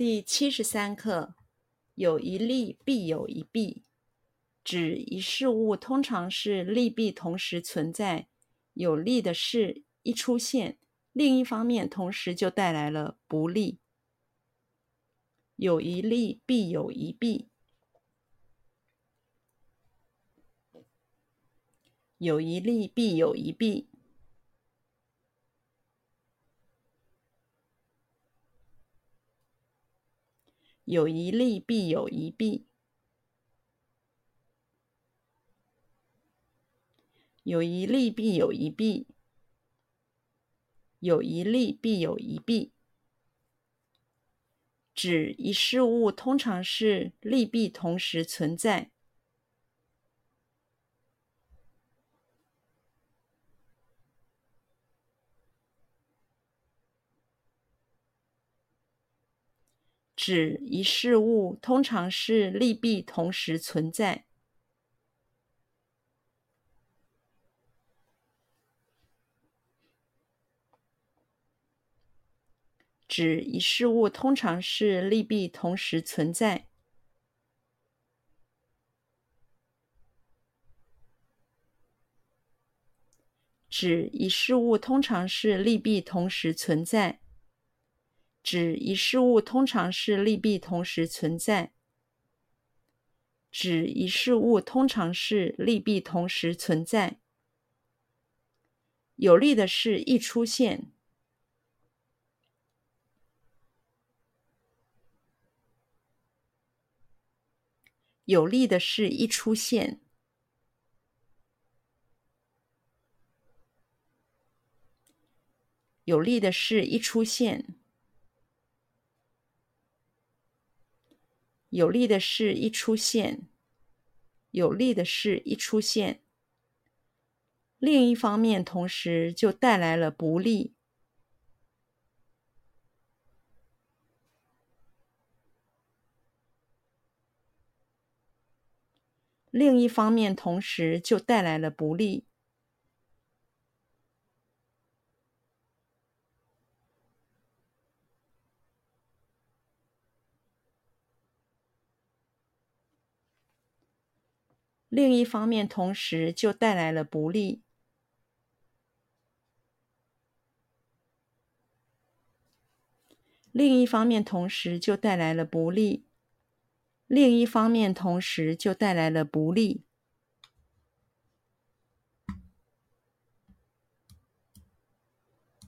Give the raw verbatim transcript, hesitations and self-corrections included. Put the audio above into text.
第七十三课，有一利必有一弊，指一事物通常是利弊同时存在，有利的事一出现，另一方面同时就带来了不利。有一利必有一弊，有一利必有一弊。有一利必有一弊，有一利必有一弊，有一利必有一弊，指一事物通常是利弊同时存在，指一事物通常是利弊同时存在。指一事物通常是利弊同时存在。指一事物通常是利弊同时存在。指一事物通常是利弊同时存在。指一事物通常是利弊同时存在。有利的事一出现，有利的事一出现，有利的事一出现。有利的事一出现，有利的事一出现，另一方面同时就带来了不利。另一方面同时就带来了不利。另一方面同时就带来了不利。另一方面同时就带来了不利。另一方面同时就带来了不利。